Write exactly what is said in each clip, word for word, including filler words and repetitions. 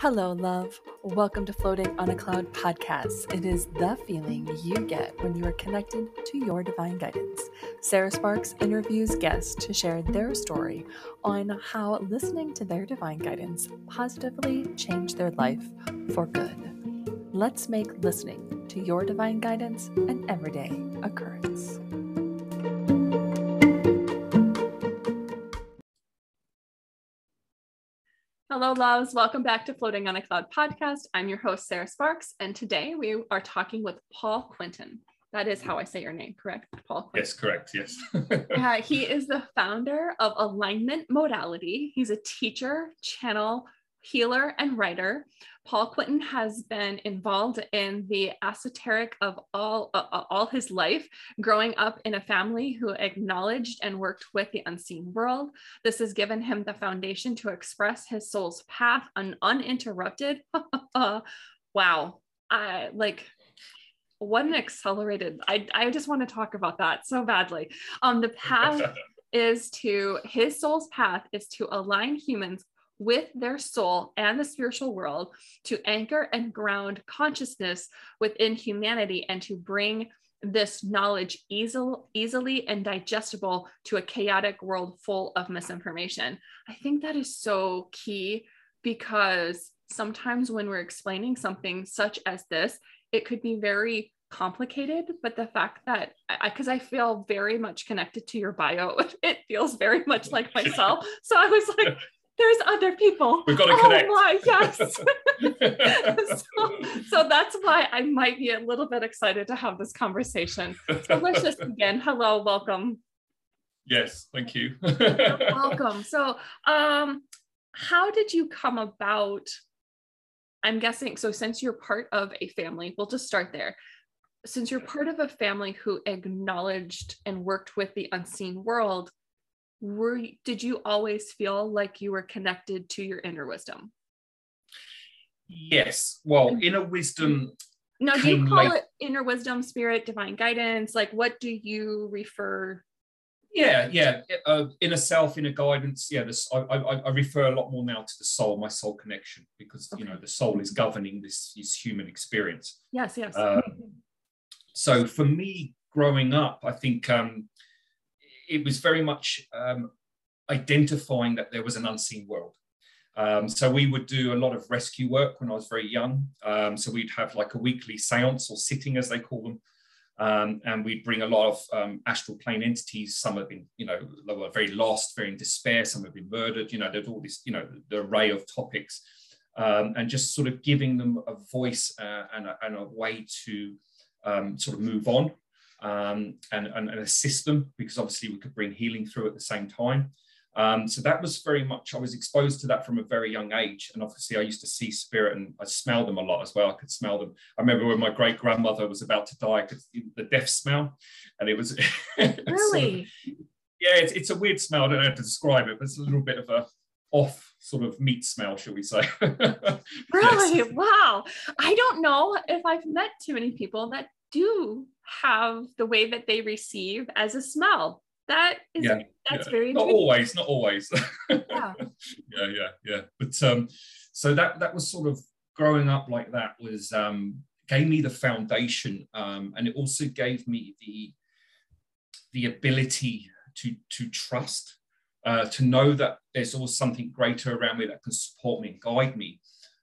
Hello, love. Welcome to Floating on a Cloud podcast. It is the feeling you get when you are connected to your divine guidance. Sarah Sparks interviews guests to share their story on how listening to their divine guidance positively changed their life for good. Let's make listening to your divine guidance an everyday occurrence. Hello, loves. Welcome back to Floating on a Cloud podcast. I'm your host, Sarah Sparks, and today we are talking with Paul Quinton. That is how I say your name, correct? Paul Quinton. Yes, correct. Yes. uh, he is the founder of Alignment Modality. He's a teacher, channel, healer, and writer. Paul Quinton has been involved in the esoteric of all, uh, all his life, growing up in a family who acknowledged and worked with the unseen world. This has given him the foundation to express his soul's path un- uninterrupted. Wow. I like... What an accelerated... I, I just want to talk about that so badly. Um, the path is to... His soul's path is to align humans with their soul and the spiritual world, to anchor and ground consciousness within humanity, and to bring this knowledge easily, easily and digestible to a chaotic world full of misinformation. I think that is so key, because sometimes when we're explaining something such as this, it could be very complicated, but the fact that I, because I, I feel very much connected to your bio, it feels very much like myself. So I was like, there's other people. We've got to connect. Oh my, yes. so, so that's why I might be a little bit excited to have this conversation. So let's just begin. Hello, welcome. Yes, thank you. You're welcome. So um, how did you come about, I'm guessing, so since you're part of a family, we'll just start there. Since you're part of a family who acknowledged and worked with the unseen world, Were you, did you always feel like you were connected to your inner wisdom? Yes. Well, inner wisdom. Now, do you call it inner wisdom, spirit, divine guidance? Like, what do you refer? Yeah, yeah. Uh, inner self, inner guidance. Yeah, this, I, I, I refer a lot more now to the soul, my soul connection, because okay. you know the soul is governing this, this human experience. Yes, yes. Um, so for me, growing up, I think. Um, It was very much um, identifying that there was an unseen world. Um, so we would do a lot of rescue work when I was very young. Um, so we'd have like a weekly seance or sitting, as they call them. Um, and we'd bring a lot of um, astral plane entities. Some have been, you know, they were very lost, very in despair. Some have been murdered. You know, there's all this, you know, the array of topics. Um, and just sort of giving them a voice uh, and, a, and a way to um, sort of move on. Um, and, and, and assist them, because obviously we could bring healing through at the same time. Um, so that was very much, I was exposed to that from a very young age. And obviously I used to see spirit and I smelled them a lot as well. I could smell them. I remember when my great grandmother was about to die, I could see the death smell. And it was... Really? sort of, yeah, it's, it's a weird smell. I don't know how to describe it, but it's a little bit of a off sort of meat smell, shall we say. Really? Yes. Wow. I don't know if I've met too many people that do have the way that they receive as a smell. That is, yeah, that's yeah. very not intriguing. always, not always. Yeah. yeah, yeah, yeah. But um, so that that was sort of growing up like that was um, gave me the foundation, um, and it also gave me the the ability to to trust, uh, to know that there's always something greater around me that can support me and guide me.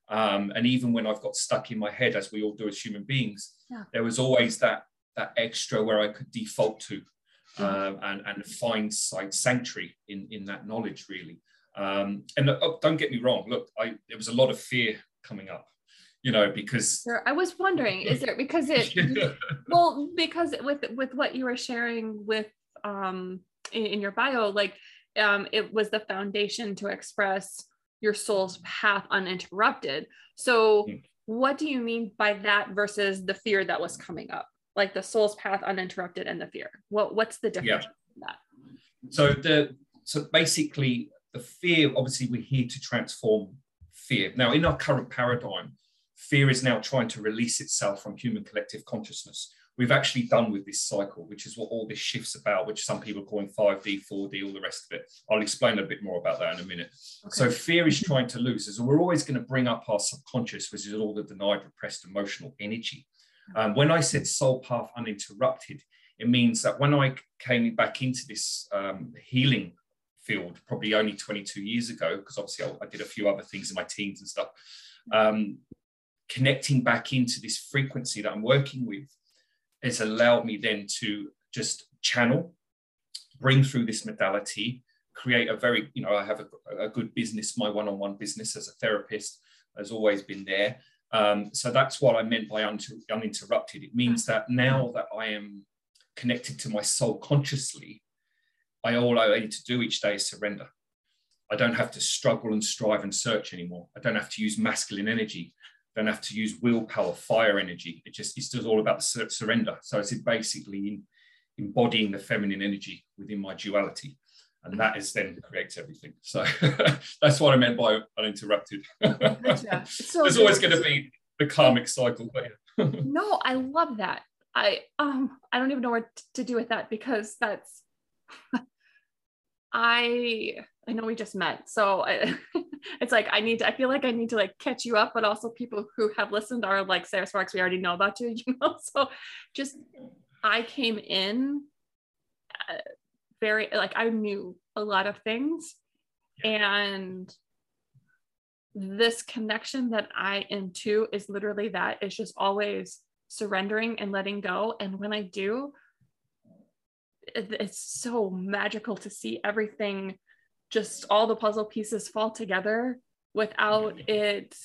Um, and even when I've got stuck in my head, as we all do as human beings, yeah. there was always that that extra where I could default to uh, and, and find like, sanctuary in, in that knowledge, really. Um, and oh, don't get me wrong, look, I, there was a lot of fear coming up, you know, because... I was wondering, is there, because it... yeah. Well, because with, with what you were sharing with um, in, in your bio, like um, it was the foundation to express your soul's path uninterrupted. So mm. what do you mean by that versus the fear that was coming up? Like the soul's path uninterrupted and the fear. What what's the difference yeah. in that? So the so basically the fear, obviously we're here to transform fear. Now in our current paradigm, fear is now trying to release itself from human collective consciousness. we've actually done with this cycle, which is what all this shift's about, which some people are calling five D, four D, all the rest of it. I'll explain a bit more about that in a minute. Okay. So fear is trying to lose us. We're always going to bring up our subconscious, which is all the denied, repressed emotional energy. Um, when I said soul path uninterrupted, it means that when I came back into this um, healing field, probably only twenty-two years ago, because obviously I, I did a few other things in my teens and stuff, um, connecting back into this frequency that I'm working with has allowed me then to just channel, bring through this modality, create a very, you know, I have a, a good business, my one-on-one business as a therapist has always been there. Um, so that's what I meant by un- uninterrupted. It means that now that I am connected to my soul consciously, I all I need to do each day is surrender. I don't have to struggle and strive and search anymore. I don't have to use masculine energy. I don't have to use willpower, fire energy. It just, it's just all about sur- surrender. So it's basically in, embodying the feminine energy within my duality. And that is then creates everything. So that's what I meant by uninterrupted. Gotcha. So there's always going to be the karmic cycle. But yeah. No, I love that. I um I don't even know what to do with that, because that's I I know we just met, so I, it's like I need to I feel like I need to like catch you up, but also people who have listened are like, Sarah Sparks, we already know about you, you know. So just I came in. Uh, very like I knew a lot of things, and this connection that I am to is literally that. It's just always surrendering and letting go, and when I do, it, it's so magical to see everything, just all the puzzle pieces fall together without it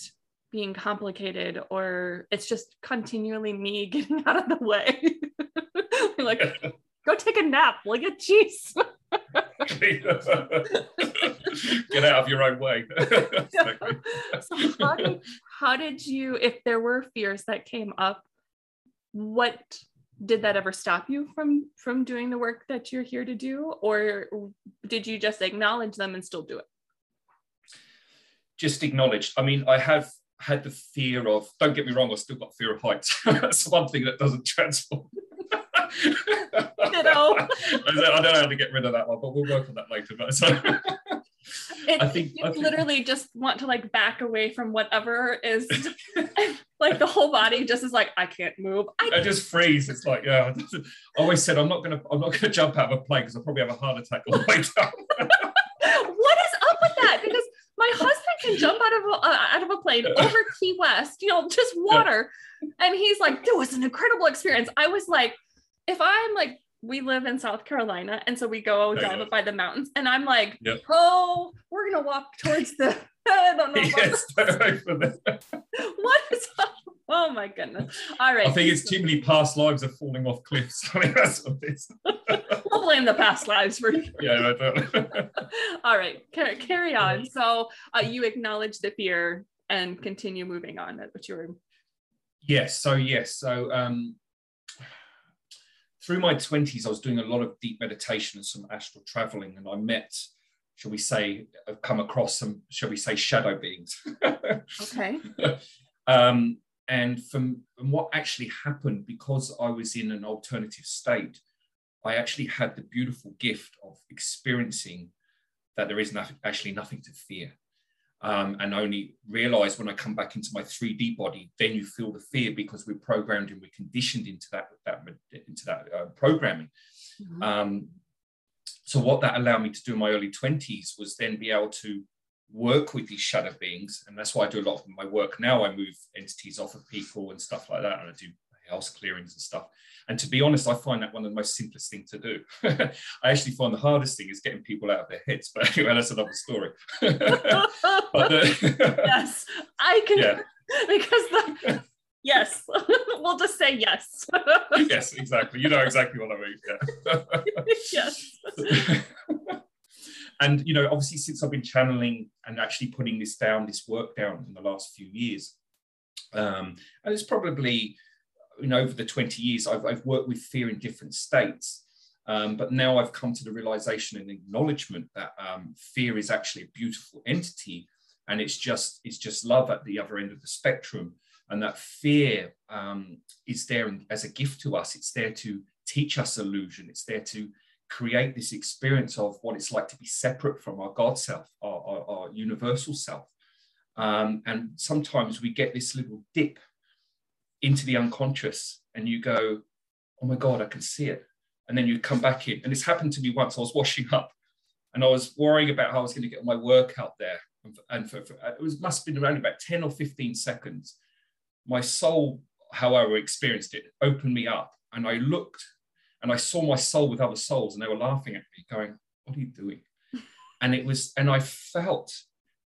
being complicated, or it's just continually me getting out of the way. Like, go take a nap. Like, jeez. Get out of your own way. So how did, how did you, if there were fears that came up, what did that ever stop you from, from doing the work that you're here to do? Or did you just acknowledge them and still do it? Just acknowledged. I mean, I have had the fear of, don't get me wrong, I've still got fear of heights. That's one thing that doesn't transform. I don't know how to get rid of that one, but we'll work on that later. But so it, I think you I think, literally just want to like back away from whatever is like the whole body just is like, I can't move. I, can't. I just freeze. It's like, yeah. I always said I'm not gonna I'm not gonna jump out of a plane because I'll probably have a heart attack all the way down. What is up with that? Because my husband can jump out of a, uh, out of a plane over Key West, you know, just water, and he's like, "It was an incredible experience." I was like, if I'm like, we live in South Carolina, and so we go down oh, yeah. by the mountains, and I'm like, yep. "Oh, we're gonna walk towards the." I don't know. Yes, what is up? Oh my goodness! All right. I think it's too many past lives of falling off cliffs. I mean, that's what it is. We'll blame the past lives for sure. Yeah, no, all right, Car- carry on. So uh, you acknowledge the fear and continue moving on. That's what you were. Yes. So yes. So. Um, Through my twenties, I was doing a lot of deep meditation and some astral traveling, and I met, shall we say, I've come across some, shall we say, shadow beings. Okay. um, and from and what actually happened, because I was in an alternative state, I actually had the beautiful gift of experiencing that there is nothing, actually nothing to fear. Um, and only realize when I come back into my three D body, then you feel the fear because we're programmed and we're conditioned into that, that into that uh, programming. Mm-hmm. Um, so what that allowed me to do in my early twenties was then be able to work with these shadow beings. And that's why I do a lot of my work now. I move entities off of people and stuff like that. And I do house clearings and stuff. And to be honest, I find that one of the most simplest things to do. I actually find the hardest thing is getting people out of their heads. But anyway, that's another story. But the, yes, I can. Yeah. Because the, yes, we'll just say yes. Yes, exactly. You know exactly what I mean. Yeah. Yes. And, you know, obviously since I've been channeling and actually putting this down, this work down in the last few years, um, and it's probably... You know, over the twenty years, I've, I've worked with fear in different states, um, but now I've come to the realization and acknowledgement that um, fear is actually a beautiful entity, and it's just it's just love at the other end of the spectrum. And that fear um, is there as a gift to us. It's there to teach us illusion. It's there to create this experience of what it's like to be separate from our God self, our, our, our universal self. Um, and sometimes we get this little dip into the unconscious and you go, oh my God, I can see it. And then you come back in. And it's happened to me once. I was washing up and I was worrying about how I was going to get my workout there. And for, for, it was, must have been around about ten or fifteen seconds. My soul, however, experienced it, opened me up. And I looked and I saw my soul with other souls and they were laughing at me going, what are you doing? And it was, and I felt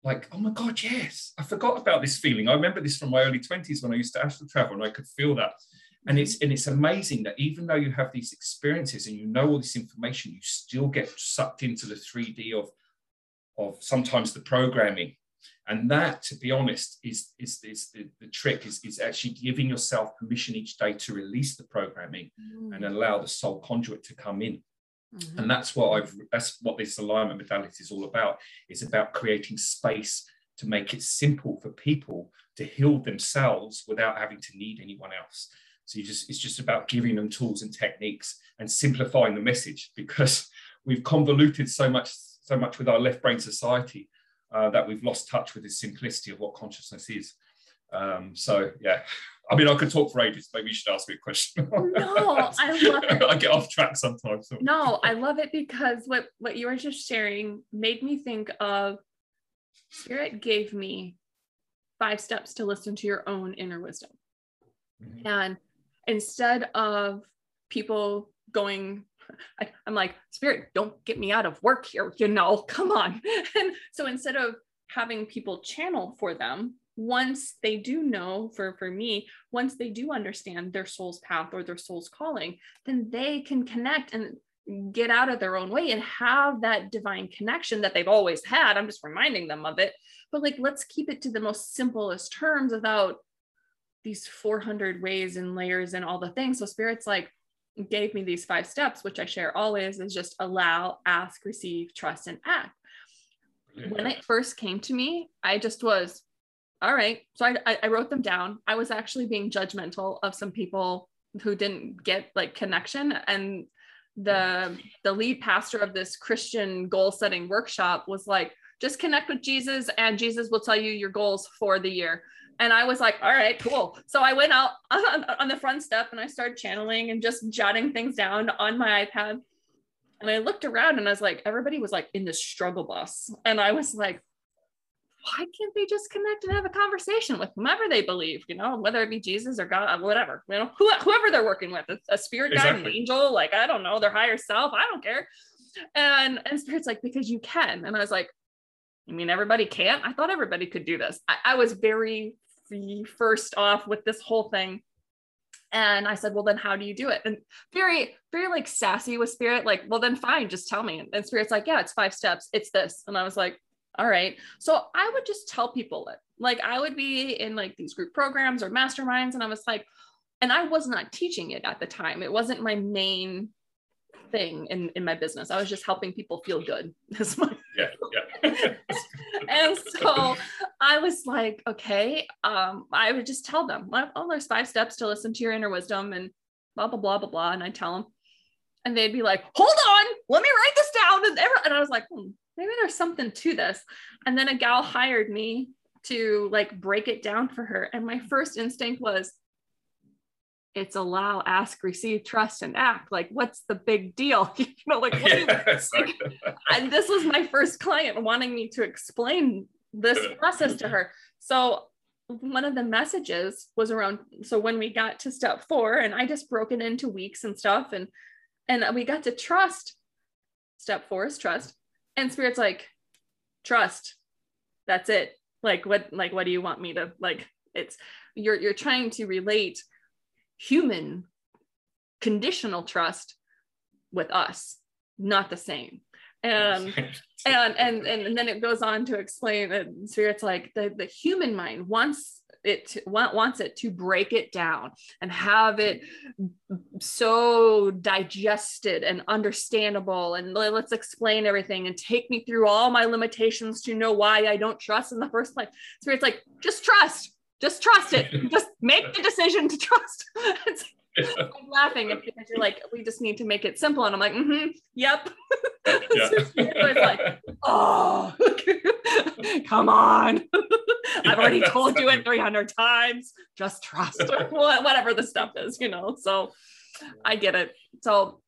like, oh my God, yes, I forgot about this feeling. I remember this from my early twenties when I used to astral travel and I could feel that. And it's, and it's amazing that even though you have these experiences and you know all this information, you still get sucked into the three D of, of sometimes the programming. And that, to be honest, is, is, is the, the trick, is, is actually giving yourself permission each day to release the programming mm. and allow the soul conduit to come in. Mm-hmm. And that's what I've, that's what this alignment modality is all about. It's about creating space to make it simple for people to heal themselves without having to need anyone else. So you just, it's just about giving them tools and techniques and simplifying the message, because we've convoluted so much, so much with our left brain society Uh, that we've lost touch with the simplicity of what consciousness is. Um, so, yeah, I mean, I could talk for ages. Maybe you should ask me a question. No, I love it. I get off track sometimes. So. No, I love it, because what, what you were just sharing made me think of, Spirit gave me five steps to listen to your own inner wisdom. Mm-hmm. And instead of people going, I, I'm like, Spirit, don't get me out of work here, you know, come on. And so instead of having people channeled for them, once they do know, for, for me, once they do understand their soul's path or their soul's calling, then they can connect and get out of their own way and have that divine connection that they've always had. I'm just reminding them of it. But like, let's keep it to the most simplest terms without these four hundred ways and layers and all the things. So Spirit's like, gave me these five steps, which I share always, is just allow, ask, receive, trust, and act. Yeah. When it first came to me, I just was, all right. So I, I wrote them down. I was actually being judgmental of some people who didn't get like connection. And the, the lead pastor of this Christian goal setting workshop was like, just connect with Jesus and Jesus will tell you your goals for the year. And I was like, all right, cool. So I went out on, on the front step and I started channeling and just jotting things down on my iPad. And I looked around and I was like, everybody was like in this struggle bus. And I was like, why can't they just connect and have a conversation with whomever they believe, you know, whether it be Jesus or God, whatever, you know, whoever they're working with, a spirit guide, exactly. An angel, like, I don't know, their higher self, I don't care. And, and Spirit's like, because you can. And I was like, I mean, everybody can't. I thought everybody could do this. I, I was very first off with this whole thing. And I said, well, then how do you do it? And very, very like sassy with Spirit, like, well, then fine, just tell me. And Spirit's like, yeah, it's five steps. It's this. And I was like, all right. So I would just tell people it. Like I would be in like these group programs or masterminds. And I was like, and I was not teaching it at the time. It wasn't my main thing in, in my business. I was just helping people feel good. That's my yeah, yeah. And so I was like, okay, um, I would just tell them, oh, there's five steps to listen to your inner wisdom and blah, blah, blah, blah, blah. And I tell them, and they'd be like, hold on, let me write this down. And, every, and I was like, hmm, maybe there's something to this. And then a gal hired me to like break it down for her. And my first instinct was, it's allow, ask, receive, trust, and act. Like, what's the big deal? You know, like, what yeah, is, like and this was my first client wanting me to explain this process to her. So one of the messages was around, so when we got to step four, and I just broke it into weeks and stuff, and, and we got to trust. Step four is trust. And Spirit's like, trust, that's it. Like, what, like, what do you want me to, like, it's, you're, you're trying to relate human conditional trust with us, not the same. And, and, and, and then it goes on to explain that Spirit's like the, the human mind wants it, to, wants it to break it down and have it so digested and understandable. And let's explain everything and take me through all my limitations to know why I don't trust in the first place. Spirit's like, just trust. Just trust it. Just make the decision to trust. I'm laughing because you're like, we just need to make it simple. And I'm like, mm-hmm, yep. Yeah. So it's like, oh, come on. I've already told you it three hundred times. Just trust, or whatever the stuff is, you know? So I get it. So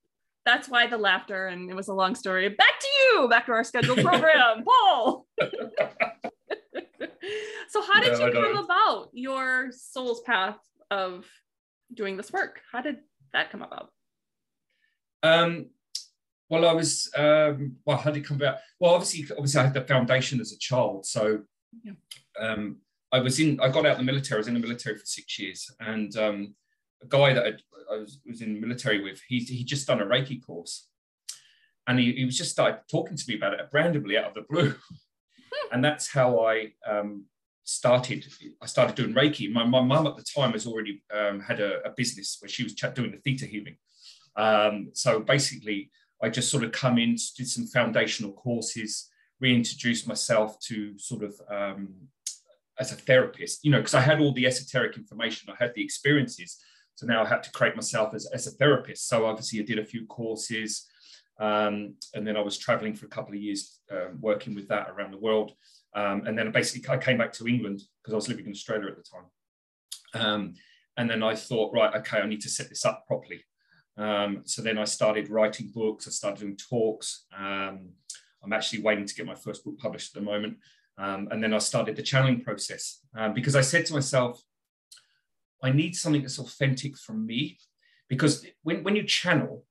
that's why the laughter, and it was a long story. Back to you, back to our scheduled program, Paul. So how did yeah, you come about your soul's path of doing this work? How did that come about? Um, well, I was, um, well, how did it come about? Well, obviously, obviously I had the foundation as a child. So yeah. um, I was in, I got out of the military. I was in the military for six years. And um, a guy that I, I was, was in the military with, he, he just done a Reiki course. And he, he was just started talking to me about it randomly out of the blue. And that's how I um, started. I started doing Reiki. My my mum at the time has already um, had a, a business where she was doing the theta healing. Um, so basically, I just sort of come in, did some foundational courses, reintroduced myself to sort of um, as a therapist, you know, because I had all the esoteric information, I had the experiences. So now I had to create myself as, as a therapist. So obviously, I did a few courses. Um, and then I was traveling for a couple of years, uh, working with that around the world. Um, and then basically I came back to England because I was living in Australia at the time. Um, and then I thought, right, okay, I need to set this up properly. Um, so then I started writing books. I started doing talks. Um, I'm actually waiting to get my first book published at the moment. Um, and then I started the channeling process um, because I said to myself, I need something that's authentic from me, because when, when you channel,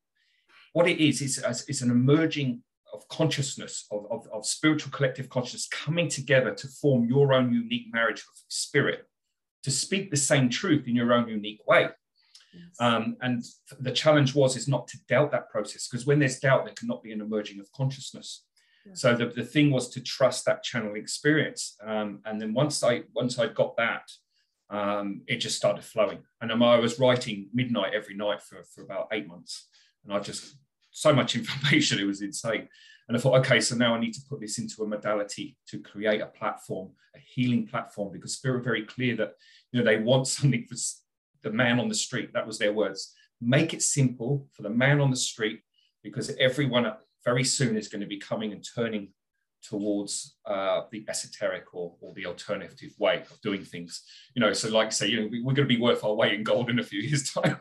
what it is, is, is an emerging of consciousness, of, of, of spiritual collective consciousness coming together to form your own unique marriage of spirit, to speak the same truth in your own unique way. Yes. Um, and the challenge was is not to doubt that process, because when there's doubt, there cannot be an emerging of consciousness. Yes. So the, the thing was to trust that channel experience. Um, and then once I, once I got that, um, it just started flowing. And um, I was writing midnight every night for, for about eight months. And I just... so much information, it was insane. And I thought, okay, so now I need to put this into a modality to create a platform, a healing platform, because Spirit were very clear that, you know, they want something for the man on the street. That was their words. Make it simple for the man on the street, because everyone very soon is going to be coming and turning towards uh, the esoteric or, or the alternative way of doing things. You know, so like say, you know, we're going to be worth our weight in gold in a few years' time.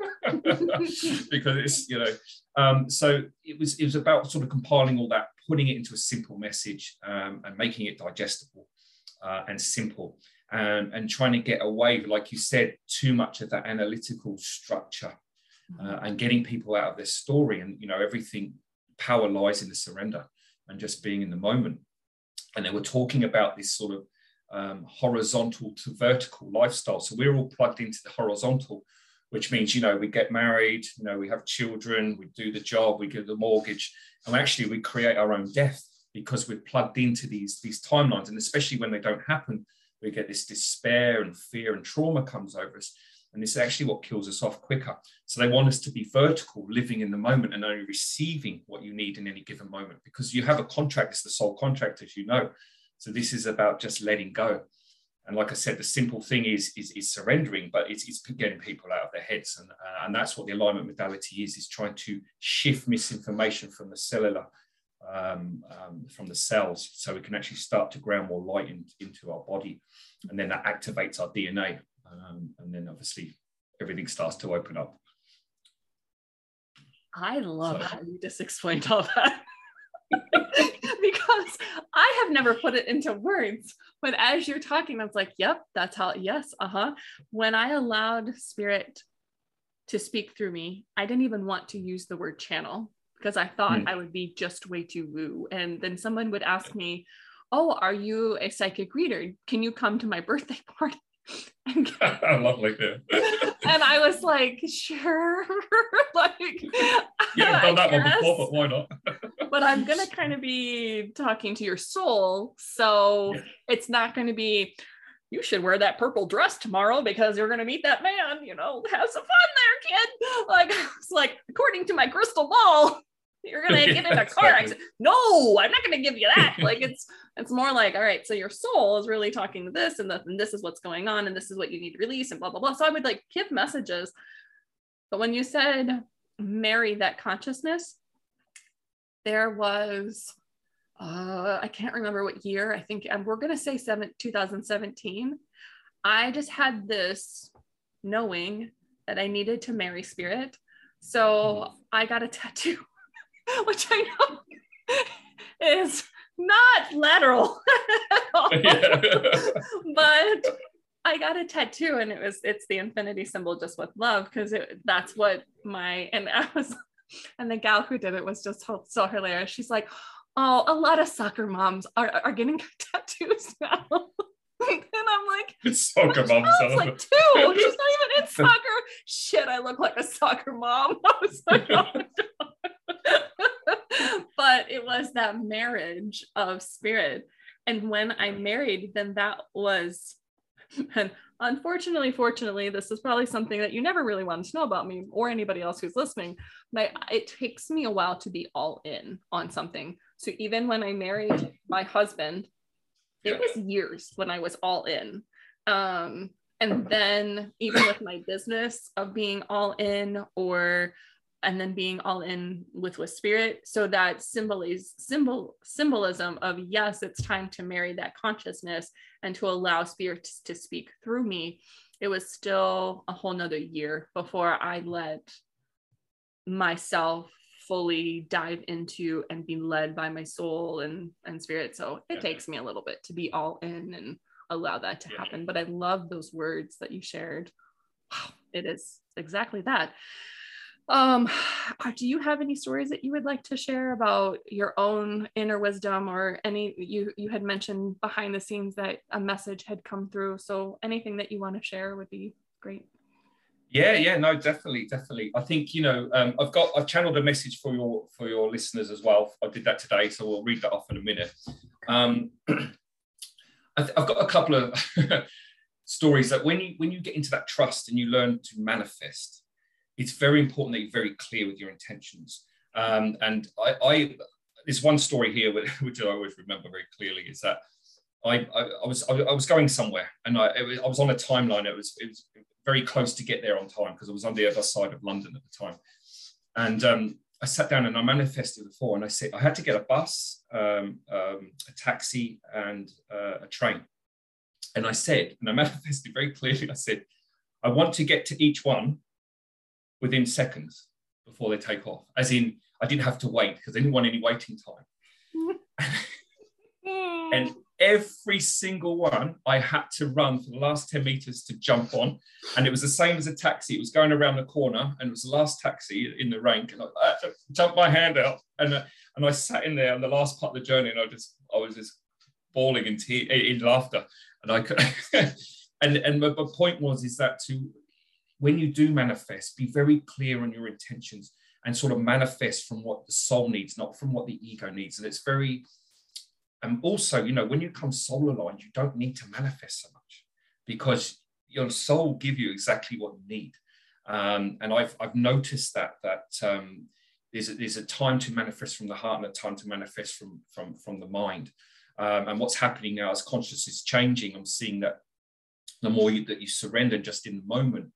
Because it's, you know, um, so it was, it was about sort of compiling all that, putting it into a simple message um, and making it digestible uh, and simple, and, and trying to get away, like you said, too much of that analytical structure uh, and getting people out of their story. And, you know, everything, power lies in the surrender and just being in the moment. And they were talking about this sort of um, horizontal to vertical lifestyle. So we're all plugged into the horizontal, which means, you know, we get married, you know, we have children, we do the job, we get the mortgage, and actually we create our own death because we're plugged into these, these timelines. And especially when they don't happen, we get this despair and fear and trauma comes over us. And this is actually what kills us off quicker. So they want us to be vertical, living in the moment and only receiving what you need in any given moment, because you have a contract. It's the soul contract, as you know. So this is about just letting go. And like I said, the simple thing is, is, is surrendering, but it's, it's getting people out of their heads. And, uh, and that's what the alignment modality is, is trying to shift misinformation from the cellular, um, um, from the cells, so we can actually start to ground more light in, into our body. And then that activates our D N A. Um, and then obviously everything starts to open up. I love so. How you just explained all that. Because I have never put it into words, but as you're talking, I was like, yep, that's how, yes, uh-huh. When I allowed Spirit to speak through me, I didn't even want to use the word channel, because I thought mm. I would be just way too woo. And then someone would ask me, oh, are you a psychic reader? Can you come to my birthday party? And I was like, sure. Like, yeah, I've done that one before, but why not? But I'm gonna kind of be talking to your soul, so yeah. It's not going to be, you should wear that purple dress tomorrow because you're going to meet that man, you know, have some fun there, kid. Like, it's like, according to my crystal ball, You're going to get in a car accident. No, I'm not going to give you that. Like, it's, it's more like, all right, so your soul is really talking to this, and, the, and this is what's going on, and this is what you need to release, and blah, blah, blah. So I would like give messages. But when you said marry that consciousness, there was, uh, I can't remember what year, I think, and we're going to say seven, two thousand seventeen. I just had this knowing that I needed to marry spirit. So I got a tattoo, which I know is not lateral at all. Yeah. But I got a tattoo, and it was, it's the infinity symbol just with love, because that's what my, and I was, and the gal who did it was just so hilarious. She's like, oh, a lot of soccer moms are, are getting tattoos now. And I'm like, it's soccer mom. I was like, two. She's not even in soccer. Shit, I look like a soccer mom. I was like, oh my God. But it was that marriage of spirit. And when I married, then that was, and unfortunately, fortunately, this is probably something that you never really want to know about me or anybody else who's listening, but it takes me a while to be all in on something. So even when I married my husband, it was years when I was all in. Um, and then even with my business of being all in, or, and then being all in with, with spirit. So that symbolize, symbol, symbolism of, yes, it's time to marry that consciousness and to allow spirit to speak through me. It was still a whole nother year before I let myself fully dive into and be led by my soul and and spirit. So it yeah. takes me a little bit to be all in and allow that to yeah. happen. But I love those words that you shared. It is exactly that. Um, do you have any stories that you would like to share about your own inner wisdom, or any, you you had mentioned behind the scenes that a message had come through, so anything that you want to share would be great. Yeah, yeah, no, definitely, definitely. I think, you know, um, I've got, I've channeled a message for your, for your listeners as well. I did that today, so we'll read that off in a minute. Um, I've, I've got a couple of stories that when you, when you get into that trust and you learn to manifest, it's very important that you're very clear with your intentions. Um, and I, I, there's one story here, which I always remember very clearly, is that I, I, I was, I, I was going somewhere, and I, it was, I was on a timeline. It was, it was very close to get there on time, because I was on the other side of London at the time. And um, I sat down and I manifested before, and I said, I had to get a bus, um, um, a taxi, and uh, a train. And I said, and I manifested very clearly, I said, I want to get to each one within seconds before they take off. As in, I didn't have to wait, because I didn't want any waiting time. And every single one, I had to run for the last ten meters to jump on. And it was the same as a taxi. It was going around the corner, and it was the last taxi in the rank. And I, I had to jump my hand out. And, uh, and I sat in there on the last part of the journey, and I just, I was just bawling in, te- in laughter. And I could, and, and my, my point was, is that to, when you do manifest, be very clear on your intentions and sort of manifest from what the soul needs, not from what the ego needs. And it's very, and also, you know, when you come soul aligned, you don't need to manifest so much, because your soul will give you exactly what you need. Um, and I've I've noticed that that um, there's a, there's a time to manifest from the heart and a time to manifest from from from the mind. Um, and what's happening now as consciousness is changing, I'm seeing that the more you, that you surrender just in the moment,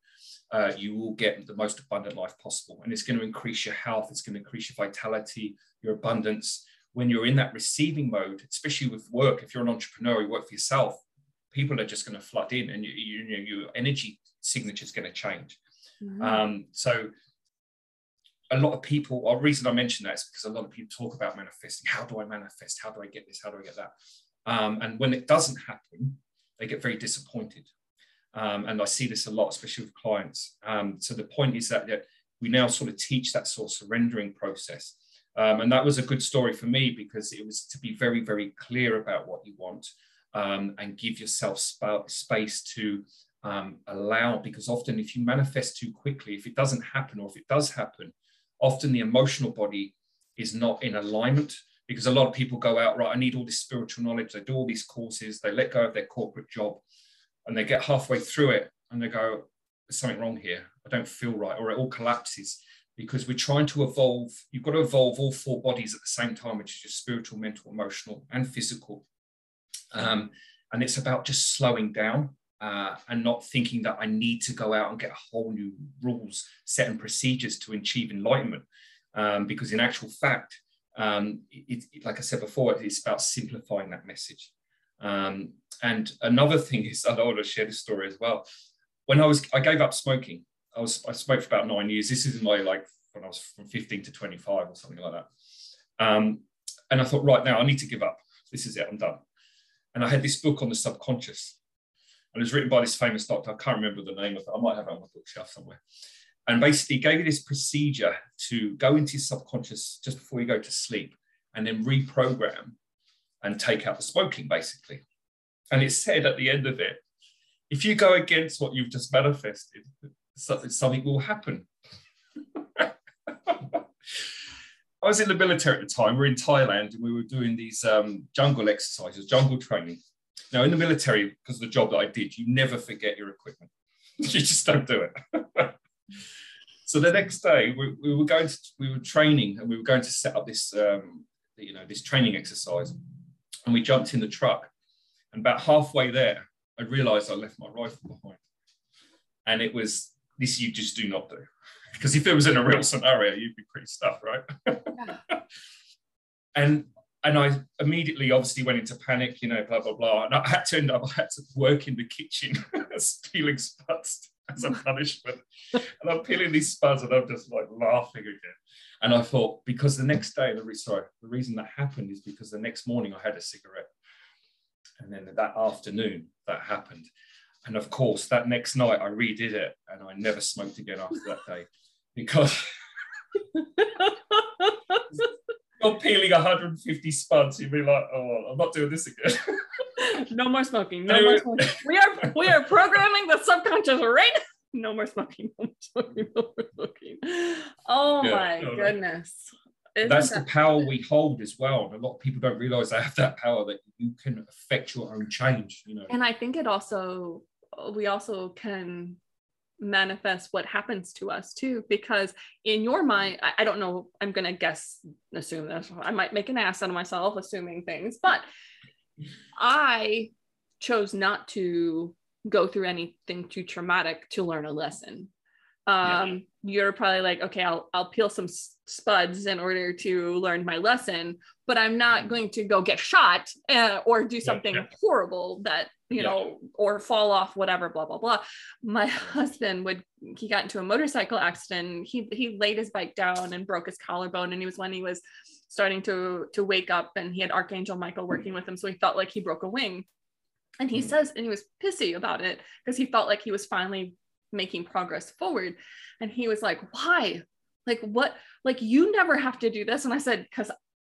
uh, you will get the most abundant life possible. And it's going to increase your health. It's going to increase your vitality, your abundance. When you're in that receiving mode, especially with work, if you're an entrepreneur, you work for yourself, people are just going to flood in, and you, you, your energy signature is going to change. Mm-hmm. Um, so a lot of people, or the reason I mention that is because a lot of people talk about manifesting. How do I manifest? How do I get this? How do I get that? Um, and when it doesn't happen, they get very disappointed. Um, and I see this a lot, especially with clients. Um, so the point is that, that we now sort of teach that sort of surrendering process. Um, and that was a good story for me, because it was to be very, very clear about what you want, um, and give yourself sp- space to um, allow, because often if you manifest too quickly, if it doesn't happen, or if it does happen, often the emotional body is not in alignment, because a lot of people go out, right, I need all this spiritual knowledge. They do all these courses, they let go of their corporate job, and they get halfway through it and they go, there's something wrong here. I don't feel right, or it all collapses. because we're trying to evolve. You've got to evolve all four bodies at the same time, which is your spiritual, mental, emotional, and physical. Um, and it's about just slowing down uh, and not thinking that I need to go out and get a whole new rules, set and procedures to achieve enlightenment. Um, because in actual fact, um, it, it, like I said before, it's about simplifying that message. Um, and another thing is, I want to share this story as well. When I was, I gave up smoking. I was, I smoked for about nine years. This is in my, like, when I was from fifteen to twenty-five or something like that. Um, and I thought, right now, I need to give up. This is it, I'm done. And I had this book on the subconscious. And it was written by this famous doctor. I can't remember the name of it. I might have it on my bookshelf somewhere. And basically gave you this procedure to go into your subconscious just before you go to sleep and then reprogram and take out the smoking, basically. And it said at the end of it, if you go against what you've just manifested, something will happen. I was in the military at the time. We're in Thailand and we were doing these um, jungle exercises, jungle training. Now, in the military, because of the job that I did, you never forget your equipment. You just don't do it. So the next day we, we were going to, we were training and we were going to set up this, um, you know, this training exercise. And we jumped in the truck, and about halfway there, I realized I left my rifle behind. And it was, this you just do not do. Because if it was in a real scenario, you'd be pretty stuffed, right? Yeah. and and I immediately obviously went into panic, you know, blah, blah, blah. And I had to end up, I had to work in the kitchen stealing spuds as a punishment. And I'm peeling these spuds and I'm just like laughing again. And I thought, because the next day, the, re sorry, the reason that happened is because the next morning I had a cigarette. And then that afternoon that happened. And of course, that next night I redid it and I never smoked again after that day, because you're peeling one hundred fifty spuds, you'd be like, oh, well, I'm not doing this again. No more smoking, no more smoking. We are, we are programming the subconscious right now. No more smoking, no more smoking, no more smoking. Oh yeah, my no, goodness. Isn't that's that the power we hold as well. And a lot of people don't realize they have that power, that you can affect your own change, you know. And I think it also, we also can manifest what happens to us too, because in your mind, I, I don't know, I'm going to guess, assume this, I might make an ass out of myself assuming things, but I chose not to go through anything too traumatic to learn a lesson. Um, yeah. You're probably like, okay, I'll, I'll peel some spuds in order to learn my lesson, but I'm not going to go get shot uh, or do something yeah, yeah. horrible that, you yeah. know, or fall off, whatever, blah, blah, blah. My husband would, he got into a motorcycle accident. He, he laid his bike down and broke his collarbone. And he was, when he was starting to, to wake up, and he had Archangel Michael working with him. So he felt like he broke a wing. And he says, and he was pissy about it because he felt like he was finally making progress forward. And he was like, why? Like, what? Like, you never have to do this. And I said, because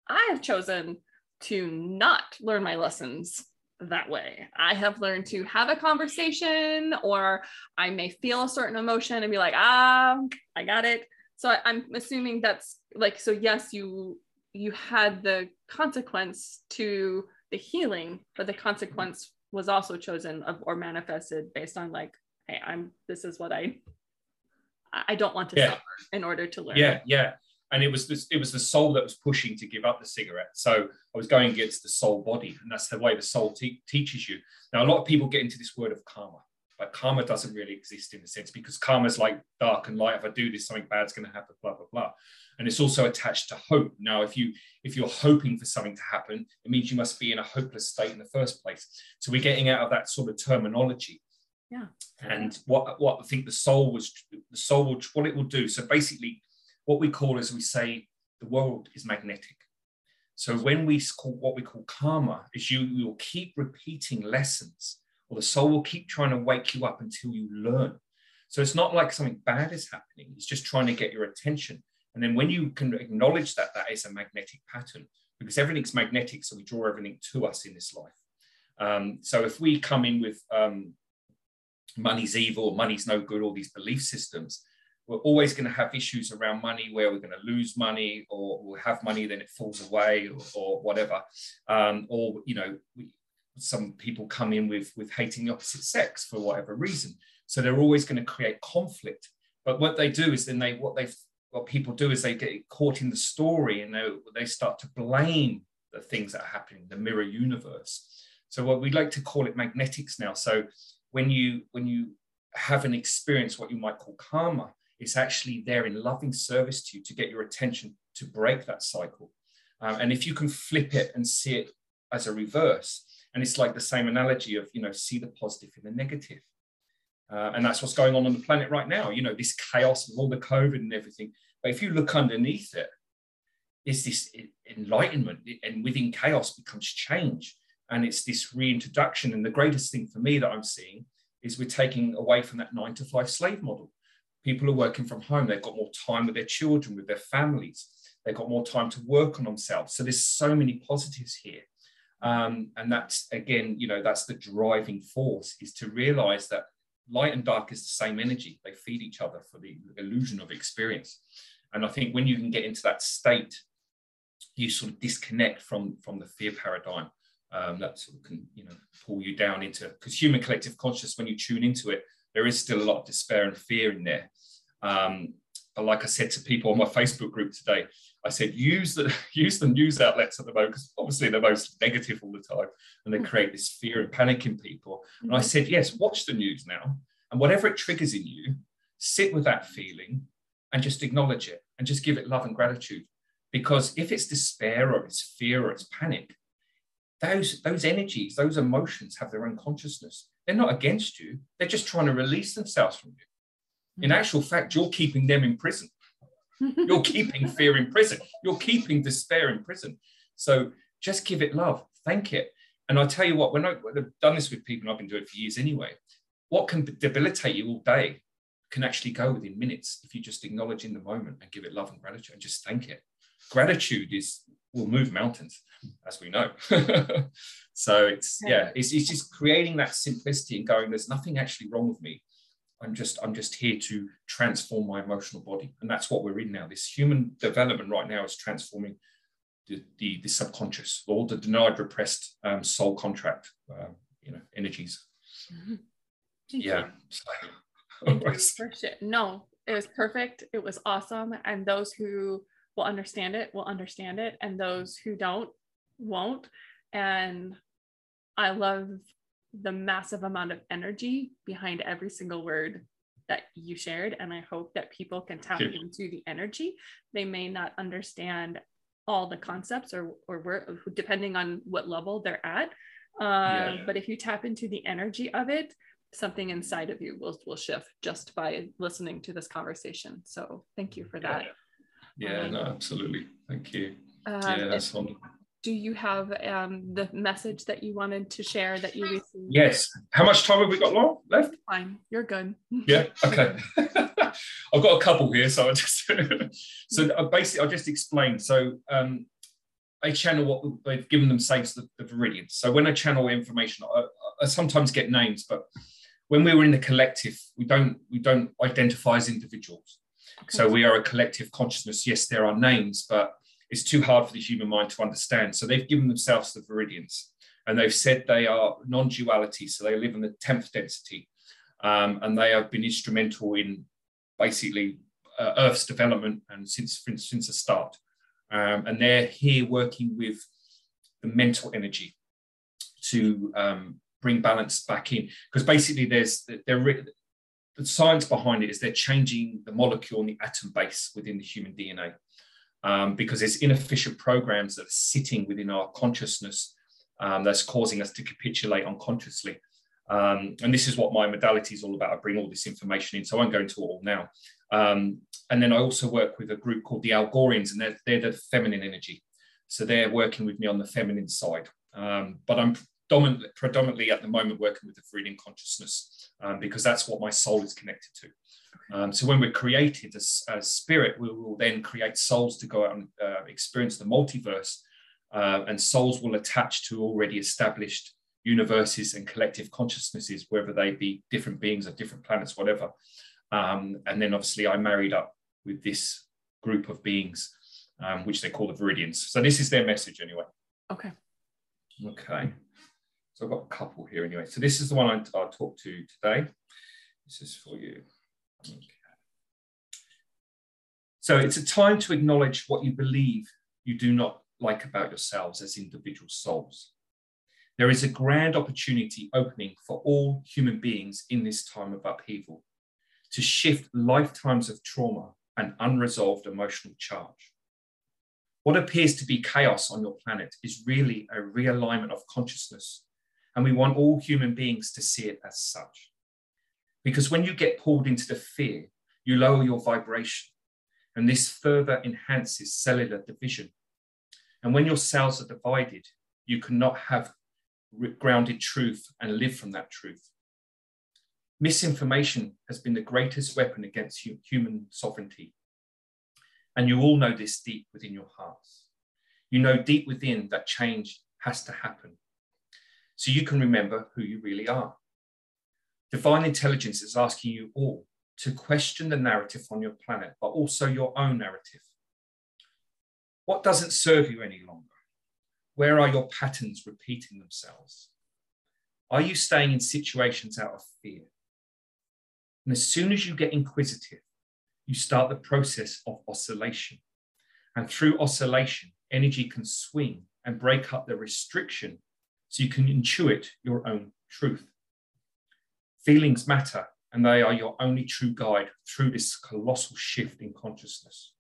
I have chosen to not learn my lessons that way. I have learned to have a conversation, or I may feel a certain emotion and be like, ah, I got it. So I, I'm assuming that's like, so yes, you, you had the consequence to the healing, but the consequence was also chosen of, or manifested based on like, hey, I'm, this is what I, I don't want to yeah. suffer in order to learn. Yeah, yeah. And it was this, it was the soul that was pushing to give up the cigarette. So I was going against the soul body, and that's the way the soul te teaches you. Now, a lot of people get into this word of karma, but karma doesn't really exist in a sense, because karma is like dark and light. If I do this, something bad's going to happen, blah, blah, blah. And it's also attached to hope. Now, if, you, if you're hoping for something to happen, it means you must be in a hopeless state in the first place. So we're getting out of that sort of terminology. Yeah. And what what I think the soul was the soul will, what it will do. So basically, what we call, as we say, the world is magnetic. So when we call what we call karma, is you will keep repeating lessons, or the soul will keep trying to wake you up until you learn. So it's not like something bad is happening. It's just trying to get your attention. And then when you can acknowledge that that is a magnetic pattern, because everything's magnetic, so we draw everything to us in this life. Um, so if we come in with um, money's evil, money's no good, all these belief systems, we're always going to have issues around money, where we're going to lose money, or we'll have money, then it falls away, or, or whatever. Um, or, you know, we, some people come in with, with hating the opposite sex for whatever reason. So they're always going to create conflict. But what they do is then they, what they've what people do is they get caught in the story, and they, they start to blame the things that are happening, the mirror universe. So what we like to call it magnetics now. So when you, when you have an experience, what you might call karma, it's actually there in loving service to you to get your attention to break that cycle. Um, and if you can flip it and see it as a reverse, and it's like the same analogy of, you know, see the positive in the negative. Uh, and that's what's going on on the planet right now. You know, this chaos with all the COVID and everything. But if you look underneath it, it's this enlightenment, and within chaos becomes change. And it's this reintroduction. And the greatest thing for me that I'm seeing is we're taking away from that nine to five slave model. People are working from home. They've got more time with their children, with their families. They've got more time to work on themselves. So there's so many positives here. Um, and that's, again, you know, that's the driving force, is to realize that light and dark is the same energy. They feed each other for the illusion of experience. And I think when you can get into that state, you sort of disconnect from, from the fear paradigm. Um, that sort of can, you know, pull you down into, because human collective consciousness, when you tune into it, there is still a lot of despair and fear in there. Um, but like I said to people on my Facebook group today, I said, use the, use the news outlets at the moment, because obviously they're most negative all the time, and they create this fear and panic in people. And I said, yes, watch the news now, and whatever it triggers in you, sit with that feeling and just acknowledge it and just give it love and gratitude. Because if it's despair or it's fear or it's panic, Those, those energies, those emotions have their own consciousness. They're not against you. They're just trying to release themselves from you. In actual fact, you're keeping them in prison. You're keeping fear in prison. You're keeping despair in prison. So just give it love. Thank it. And I tell you what, when, I, when I've done this with people, and I've been doing it for years anyway, what can debilitate you all day can actually go within minutes if you just acknowledge in the moment and give it love and gratitude and just thank it. Gratitude is... will move mountains, as we know. So it's, yeah, it's, it's just creating that simplicity and going, there's nothing actually wrong with me. I'm just, I'm just here to transform my emotional body. And that's what we're in now. This human development right now is transforming the, the, the subconscious, all the denied, repressed um, soul contract, um, you know, energies. Mm-hmm. Yeah. So, no, it was perfect. It was awesome. And those who will understand it, will understand it. And those who don't, won't. And I love the massive amount of energy behind every single word that you shared. And I hope that people can tap Cheers. into the energy. They may not understand all the concepts or, or where, depending on what level they're at. Uh, yeah. But if you tap into the energy of it, something inside of you will, will shift just by listening to this conversation. So thank you for that. Yeah. Yeah, um, no, absolutely. Thank you. Um, yeah, that's wonderful. Do you have um, the message that you wanted to share that you received? Yes. How much time have we got long left? Fine. You're good. Yeah. Okay. I've got a couple here, so I just so basically I just explained. So um, I channel what they've given themselves, the, the Viridians. So when I channel information, I, I sometimes get names, but when we were in the collective, we don't we don't identify as individuals. So we are a collective consciousness. Yes, there are names, but it's too hard for the human mind to understand. So they've given themselves the Viridians, and they've said they are non-duality. So they live in the tenth density, um, and they have been instrumental in basically uh, Earth's development and since, since the start. Um, and they're here working with the mental energy to um, bring balance back in. Because basically there's... they're The science behind it is they're changing the molecule and the atom base within the human D N A, um, because there's inefficient programs that are sitting within our consciousness um, that's causing us to capitulate unconsciously. Um, and this is what my modality is all about. I bring all this information in, so I won't go into it all now. Um, and then I also work with a group called the Algorians, and they're, they're the feminine energy. So they're working with me on the feminine side. Um, but I'm Dominantly, predominantly at the moment working with the Viridian consciousness, um, because that's what my soul is connected to. Um, so when we're created as, as spirit, we will then create souls to go out and uh, experience the multiverse, uh, and souls will attach to already established universes and collective consciousnesses, whether they be different beings or different planets, whatever. Um, and then obviously I married up with this group of beings, um, which they call the Viridians. So this is their message anyway. Okay. Okay. So I've got a couple here anyway. So this is the one I, I talked to today. This is for you. Okay. So it's a time to acknowledge what you believe you do not like about yourselves as individual souls. There is a grand opportunity opening for all human beings in this time of upheaval to shift lifetimes of trauma and unresolved emotional charge. What appears to be chaos on your planet is really a realignment of consciousness, and we want all human beings to see it as such. Because when you get pulled into the fear, you lower your vibration, and this further enhances cellular division. And when your cells are divided, you cannot have grounded truth and live from that truth. Misinformation has been the greatest weapon against human sovereignty. And you all know this deep within your hearts. You know deep within that change has to happen, so you can remember who you really are. Divine intelligence is asking you all to question the narrative on your planet, but also your own narrative. What doesn't serve you any longer? Where are your patterns repeating themselves? Are you staying in situations out of fear? And as soon as you get inquisitive, you start the process of oscillation. And through oscillation, energy can swing and break up the restriction so you can intuit your own truth. Feelings matter, and they are your only true guide through this colossal shift in consciousness.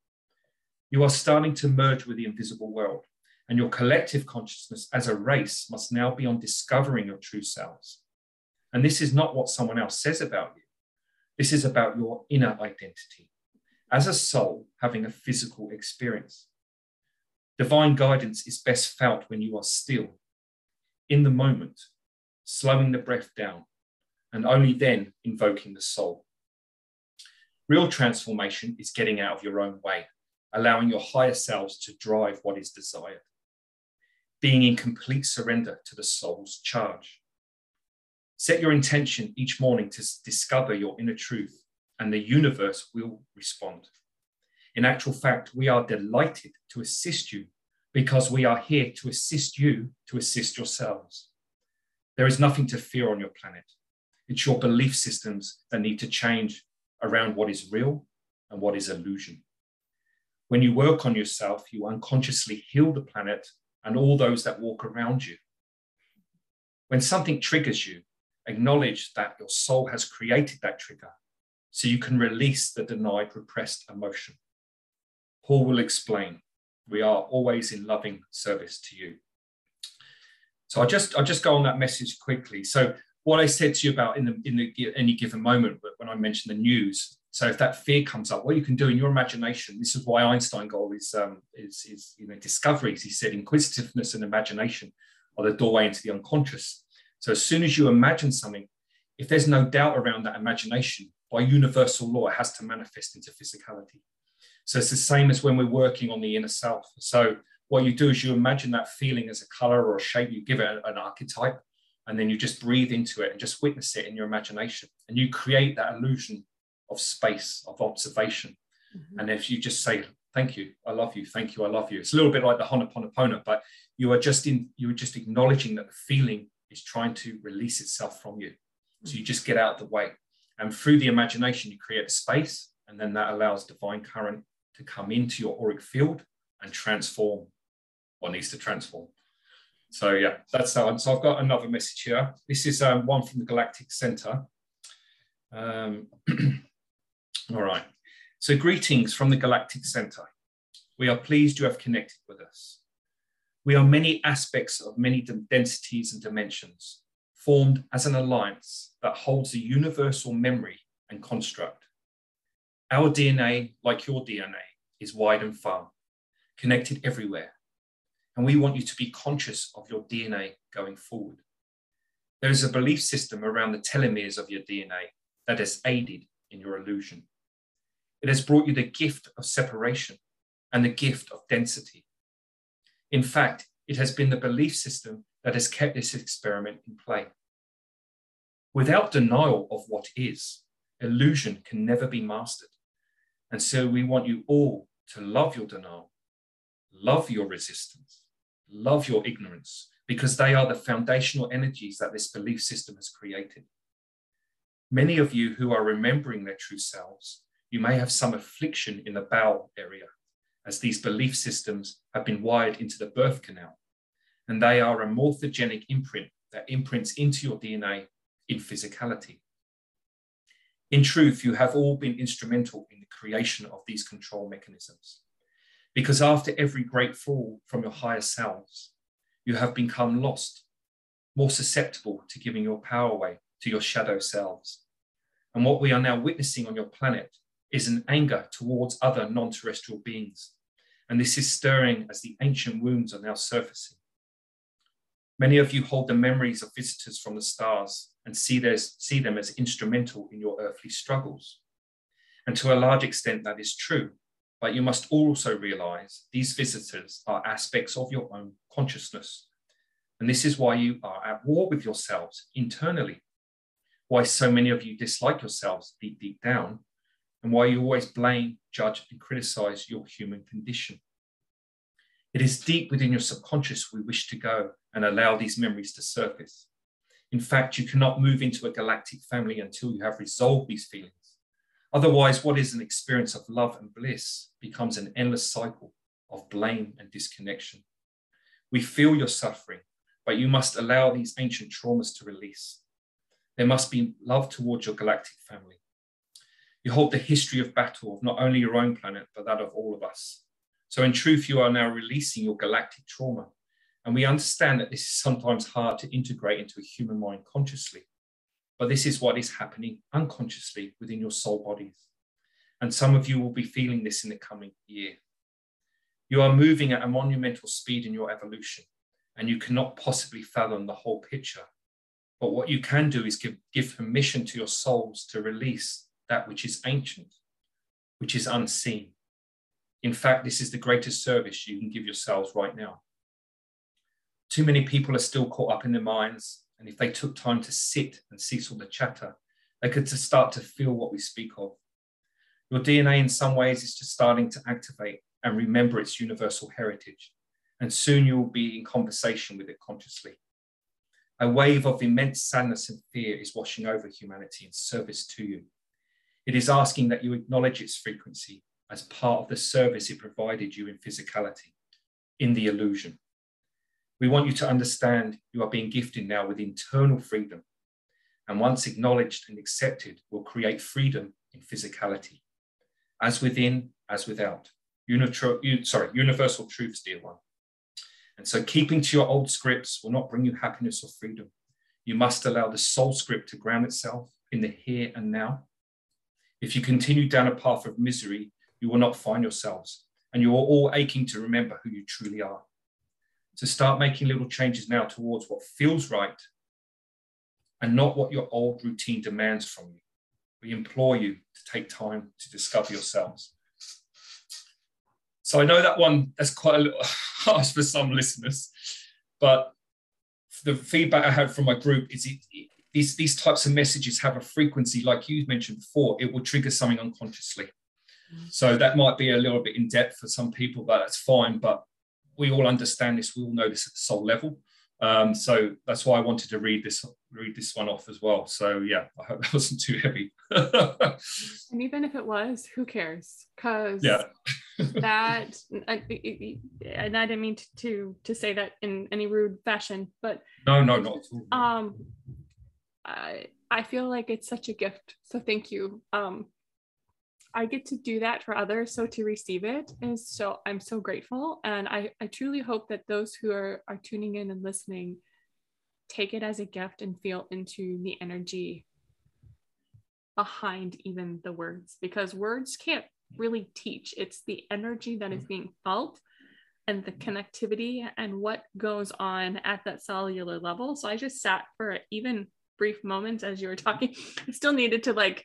You are starting to merge with the invisible world, and your collective consciousness as a race must now be on discovering your true selves. And this is not what someone else says about you. This is about your inner identity as a soul having a physical experience. Divine guidance is best felt when you are still, in the moment, slowing the breath down, and only then invoking the soul. Real transformation is getting out of your own way, allowing your higher selves to drive what is desired, being in complete surrender to the soul's charge. Set your intention each morning to discover your inner truth, and the universe will respond. In actual fact, we are delighted to assist you, because we are here to assist you to assist yourselves. There is nothing to fear on your planet. It's your belief systems that need to change around what is real and what is illusion. When you work on yourself, you unconsciously heal the planet and all those that walk around you. When something triggers you, acknowledge that your soul has created that trigger so you can release the denied, repressed emotion. Paul will explain. We are always in loving service to you. So I'll just, I'll just go on that message quickly. So what I said to you about in, the, in the, any given moment when I mentioned the news, so if that fear comes up, what you can do in your imagination, this is why Einstein got all his, um, his, his you know, discoveries. He said inquisitiveness and imagination are the doorway into the unconscious. So as soon as you imagine something, if there's no doubt around that imagination, by universal law, it has to manifest into physicality. So it's the same as when we're working on the inner self. So what you do is you imagine that feeling as a color or a shape, you give it an archetype, and then you just breathe into it and just witness it in your imagination. And you create that illusion of space, of observation. Mm-hmm. And if you just say, thank you, I love you, thank you, I love you. It's a little bit like the Ho'oponopono, but you are just in, you are just acknowledging that the feeling is trying to release itself from you. So you just get out of the way. And through the imagination, you create space, and then that allows divine current to come into your auric field and transform what needs to transform. So yeah, that's that one. So I've got another message here. This is um, one from the Galactic Center. Um, all right. So greetings from the Galactic Center. We are pleased you have connected with us. We are many aspects of many densities and dimensions, formed as an alliance that holds a universal memory and construct. Our D N A, like your D N A, is wide and far, connected everywhere. And we want you to be conscious of your D N A going forward. There is a belief system around the telomeres of your D N A that has aided in your illusion. It has brought you the gift of separation and the gift of density. In fact, it has been the belief system that has kept this experiment in play. Without denial of what is, illusion can never be mastered. And so we want you all to love your denial, love your resistance, love your ignorance, because they are the foundational energies that this belief system has created. Many of you who are remembering their true selves you may have some affliction in the bowel area, as these belief systems have been wired into the birth canal, and they are a morphogenic imprint that imprints into your D N A in physicality. In truth, you have all been instrumental in the creation of these control mechanisms, because after every great fall from your higher selves, you have become lost, more susceptible to giving your power away to your shadow selves. And what we are now witnessing on your planet is an anger towards other non-terrestrial beings. And this is stirring as the ancient wounds are now surfacing. Many of you hold the memories of visitors from the stars and see, theirs, see them as instrumental in your earthly struggles. And to a large extent, that is true. But you must also realize these visitors are aspects of your own consciousness. And this is why you are at war with yourselves internally, why so many of you dislike yourselves deep, deep down, and why you always blame, judge, and criticize your human condition. It is deep within your subconscious we wish to go and allow these memories to surface. In fact, you cannot move into a galactic family until you have resolved these feelings. Otherwise, what is an experience of love and bliss becomes an endless cycle of blame and disconnection. We feel your suffering, but you must allow these ancient traumas to release. There must be love towards your galactic family. You hold the history of battle of not only your own planet, but that of all of us. So in truth, you are now releasing your galactic trauma. And we understand that this is sometimes hard to integrate into a human mind consciously, but this is what is happening unconsciously within your soul bodies. And some of you will be feeling this in the coming year. You are moving at a monumental speed in your evolution, and you cannot possibly fathom the whole picture. But what you can do is give, give permission to your souls to release that which is ancient, which is unseen. In fact, this is the greatest service you can give yourselves right now. Too many people are still caught up in their minds, and if they took time to sit and cease all the chatter, they could start to feel what we speak of. Your D N A in some ways is just starting to activate and remember its universal heritage, and soon you will be in conversation with it consciously. A wave of immense sadness and fear is washing over humanity in service to you. It is asking that you acknowledge its frequency as part of the service it provided you in physicality, in the illusion. We want you to understand you are being gifted now with internal freedom, and once acknowledged and accepted, will create freedom in physicality, as within, as without. Unitru- sorry, universal truths, dear one. And so keeping to your old scripts will not bring you happiness or freedom. You must allow the soul script to ground itself in the here and now. If you continue down a path of misery, you will not find yourselves, and you are all aching to remember who you truly are. So start making little changes now towards what feels right and not what your old routine demands from you. We implore you to take time to discover yourselves. So I know that one, that's quite a little harsh for some listeners, but the feedback I had from my group is it, it, these, these types of messages have a frequency, like you mentioned before, it will trigger something unconsciously. Mm-hmm. So that might be a little bit in depth for some people, but that's fine. But we all understand this, we all know this at the soul level. Um, so that's why I wanted to read this, read this one off as well. So yeah, I hope that wasn't too heavy. And even if it was, who cares? Because yeah. That, and I didn't mean to, to to say that in any rude fashion, but no, no, not at all. Um, I I feel like it's such a gift, so thank you. Um, I get to do that for others, so to receive it is so I'm so grateful, and I I truly hope that those who are are tuning in and listening take it as a gift and feel into the energy behind even the words, because words can't really teach. It's the energy that is being felt and the connectivity and what goes on at that cellular level. So I just sat for even brief moments as you were talking. I still needed to like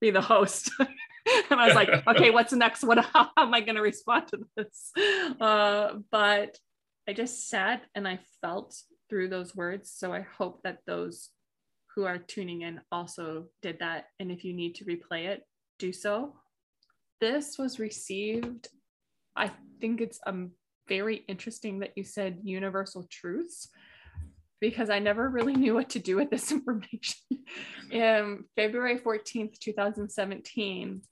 be the host. And I was like, okay, what's next? What, how am I going to respond to this? Uh, but I just sat and I felt through those words. So I hope that those who are tuning in also did that. And if you need to replay it, do so. This was received. I think it's um, very interesting that you said universal truths, because I never really knew what to do with this information. In February fourteenth, two thousand seventeen,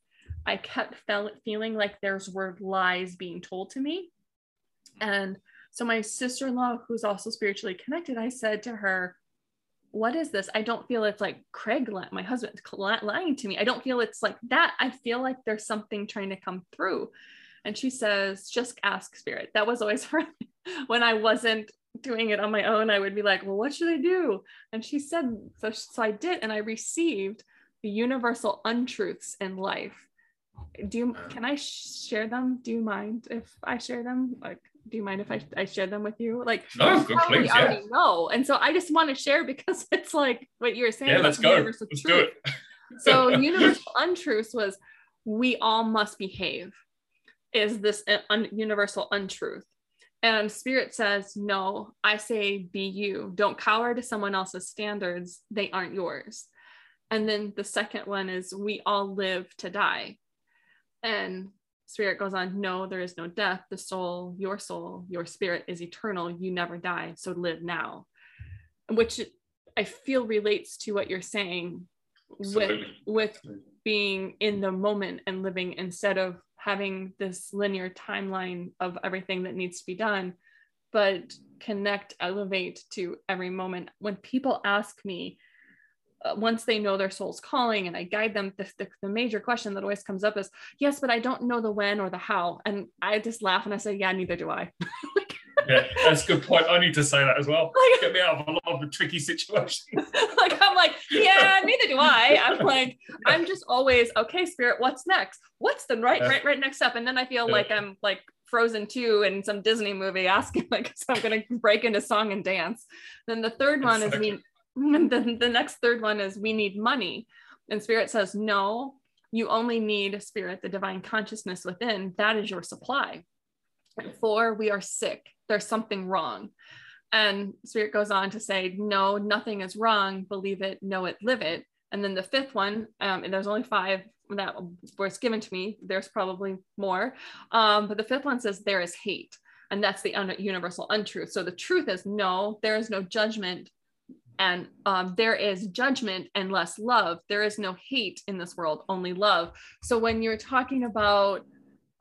I kept felt, feeling like there's were lies being told to me. And so my sister-in-law, who's also spiritually connected, I said to her, what is this? I don't feel it's like Craig, my husband, lying to me. I don't feel it's like that. I feel like there's something trying to come through. And she says, just ask spirit. That was always her. When I wasn't doing it on my own, I would be like, well, what should I do? And she said, so, so I did. And I received the universal untruths in life. Do you, can I share them? Do you mind if I share them? Like, do you mind if I, I share them with you? Like, oh, good, please, yeah. Already know. And so I just want to share because it's like what you're saying. Yeah, let's go. Let's truth. do it. So universal untruths was, we all must behave, is this un- universal untruth. And spirit says, no, I say, be you. Don't cower to someone else's standards. They aren't yours. And then the second one is, we all live to die. And spirit goes on, no, there is no death. The soul, your soul, your spirit is eternal. You never die. So live now, which I feel relates to what you're saying with, with being in the moment and living instead of having this linear timeline of everything that needs to be done, but connect, elevate to every moment. When people ask me, once they know their soul's calling and I guide them, the, the, the major question that always comes up is, yes, but I don't know the when or the how. And I just laugh and I say, yeah, neither do I. Yeah, that's a good point. I need to say that as well. Like, get me out of a lot of the tricky situations. Like, I'm like, yeah, neither do I. I'm like, I'm just always, okay, spirit, what's next? What's the right, right, right next step? And then I feel yeah. like I'm like Frozen two in some Disney movie asking, like, so I'm going to break into song and dance. Then the third one that's is okay. me. The, the next third one is, we need money. And spirit says, no, you only need spirit, the divine consciousness within. That is your supply. And four, we are sick. There's something wrong. And spirit goes on to say, no, nothing is wrong. Believe it, know it, live it. And then the fifth one, um, and there's only five that was given to me. There's probably more. Um, but the fifth one says, there is hate. And that's the un- universal untruth. So the truth is, no, there is no judgment. And um, there is judgment and less love. There is no hate in this world, only love. So when you're talking about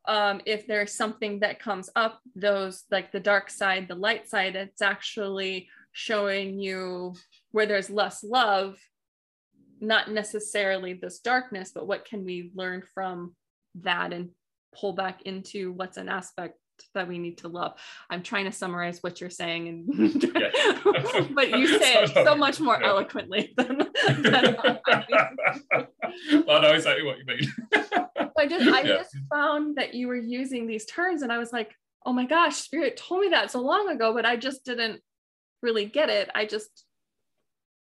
um, if there's something that comes up, those like the dark side, the light side, it's actually showing you where there's less love, not necessarily this darkness, but what can we learn from that and pull back into what's an aspect that we need to love. I'm trying to summarize what you're saying, and but you say it so much more yeah. eloquently than, than I do. Well, I know exactly what you mean. So I just, I yeah. just found that you were using these terms, and I was like, oh my gosh, spirit told me that so long ago, but I just didn't really get it. I just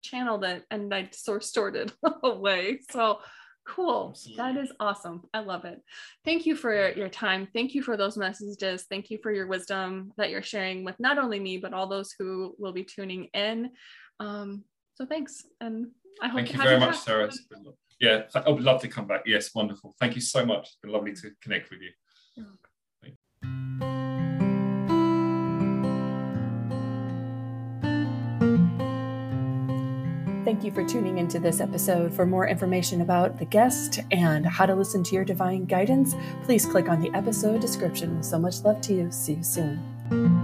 channeled it, and I sort of stored it away. So. Cool. Absolutely. That is awesome. I love it. Thank you for your time. Thank you for those messages. Thank you for your wisdom that you're sharing with not only me, but all those who will be tuning in. Um, so thanks. And I hope Thank you, you very much, Sarah. Yeah, I would love to come back. Yes, wonderful. Thank you so much. It's been lovely to connect with you. You're welcome. Thank you. Thank you for tuning into this episode. For more information about the guest and how to listen to your divine guidance, please click on the episode description. So much love to you. See you soon.